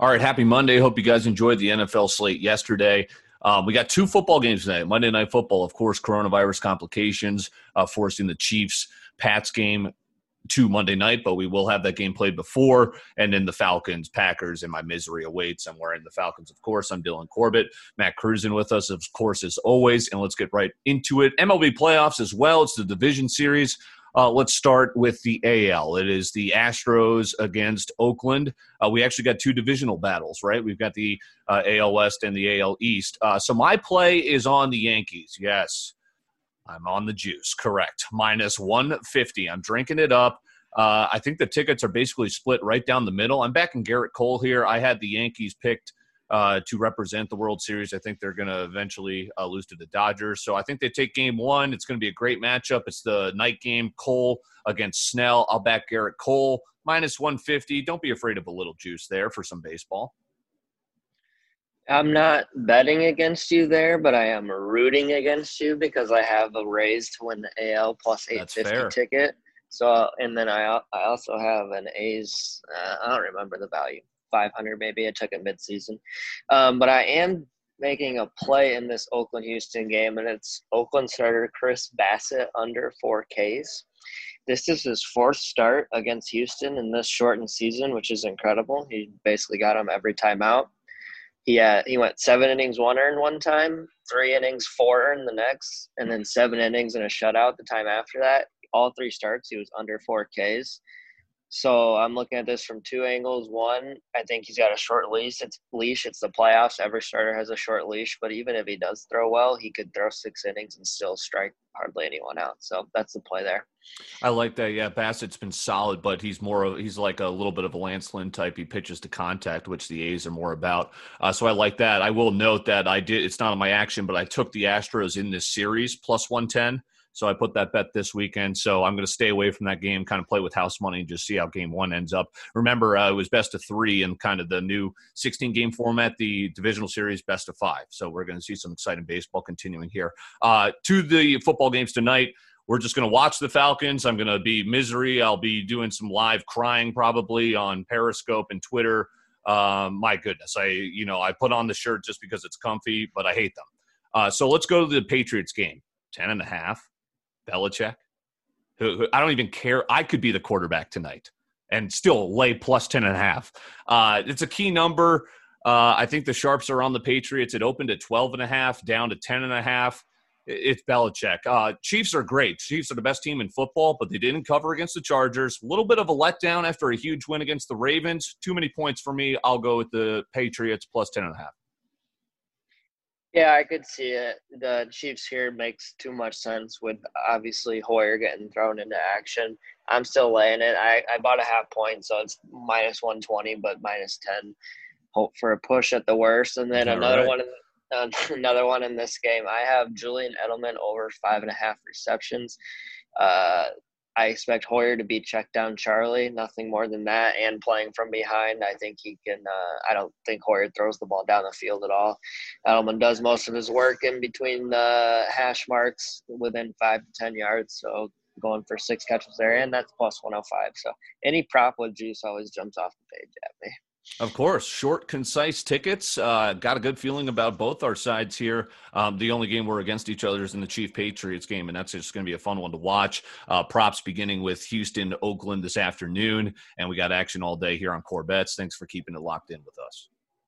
All right, happy Monday. Hope you guys enjoyed the NFL slate yesterday. We got two football games tonight. Monday Night Football, of course, coronavirus complications forcing the Chiefs-Pats game to Monday night, but we will have that game played before, and then the Falcons, Packers, and my misery awaits. I'm wearing the Falcons, of course. I'm Dylan Corbett, Matt Cruzan with us, of course, as always, and let's get right into it. MLB playoffs as well. It's the division series. Let's start with the AL. It is the Astros against Oakland. We actually got two divisional battles, right? We've got the AL West and the AL East. So my play is on the Yankees. Yes, I'm on the juice. Correct. Minus 150. I'm drinking it up. I think the tickets are basically split right down the middle. I'm backing Gerrit Cole here. I had the Yankees picked to represent the World Series. I think they're going to eventually lose to the Dodgers. So I think they take game one. It's going to be a great matchup. It's the night game, Cole against Snell. I'll back Gerrit Cole. Minus 150. Don't be afraid of a little juice there for some baseball. I'm not betting against you there, but I am rooting against you because I have a Rays to win the AL plus 850 ticket. So, and then I also have an A's. I don't remember the value. 500 maybe. I took it midseason. But I am making a play in this Oakland-Houston game, and it's Oakland starter Chris Bassitt under 4Ks. This is his fourth start against Houston in this shortened season, which is incredible. He basically got him every time out. He went 7 innings, 1 earned one time, 3 innings, 4 earned the next, and then 7 innings and a shutout the time after that. All 3 starts, he was under 4Ks. So I'm looking at this from 2 angles. One, I think he's got a short leash. It's the playoffs. Every starter has a short leash. But even if he does throw well, he could throw 6 innings and still strike hardly anyone out. So that's the play there. I like that. Yeah, Bassett's been solid, but he's like a little bit of a Lance Lynn type. He pitches to contact, which the A's are more about. So I like that. I will note that it's not on my action, but I took the Astros in this series, plus 110. So I put that bet this weekend. So I'm going to stay away from that game, kind of play with house money and just see how game one ends up. Remember, it was best of 3 in kind of the new 16-game format, the divisional series best of 5. So we're going to see some exciting baseball continuing here. To the football games tonight, we're just going to watch the Falcons. I'm going to be misery. I'll be doing some live crying probably on Periscope and Twitter. My goodness. I put on the shirt just because it's comfy, but I hate them. So let's go to the Patriots game. 10.5. Belichick, who I don't even care. I could be the quarterback tonight and still lay plus 10.5. It's a key number. I think the sharps are on the Patriots. It opened at 12.5, down to 10.5. It's Belichick. Chiefs are great. Chiefs are the best team in football, but they didn't cover against the Chargers. A little bit of a letdown after a huge win against the Ravens. Too many points for me. I'll go with the Patriots plus 10.5. Yeah, I could see it. The Chiefs here makes too much sense with obviously Hoyer getting thrown into action. I'm still laying it. I bought a half point, so it's minus 120, but minus 10. Hope for a push at the worst. And then another one in this game. I have Julian Edelman over 5.5 receptions. I expect Hoyer to be checked down Charlie, nothing more than that, and playing from behind. I think he can – I don't think Hoyer throws the ball down the field at all. Edelman does most of his work in between the hash marks within 5 to 10 yards, so going for 6 catches there, and that's plus 105. So any prop with juice always jumps off the page at me. Of course, short, concise tickets. Got a good feeling about both our sides here. The only game we're against each other is in the Chiefs-Patriots game, and that's just going to be a fun one to watch. Props beginning with Houston, Oakland this afternoon, and we got action all day here on Corbett's. Thanks for keeping it locked in with us.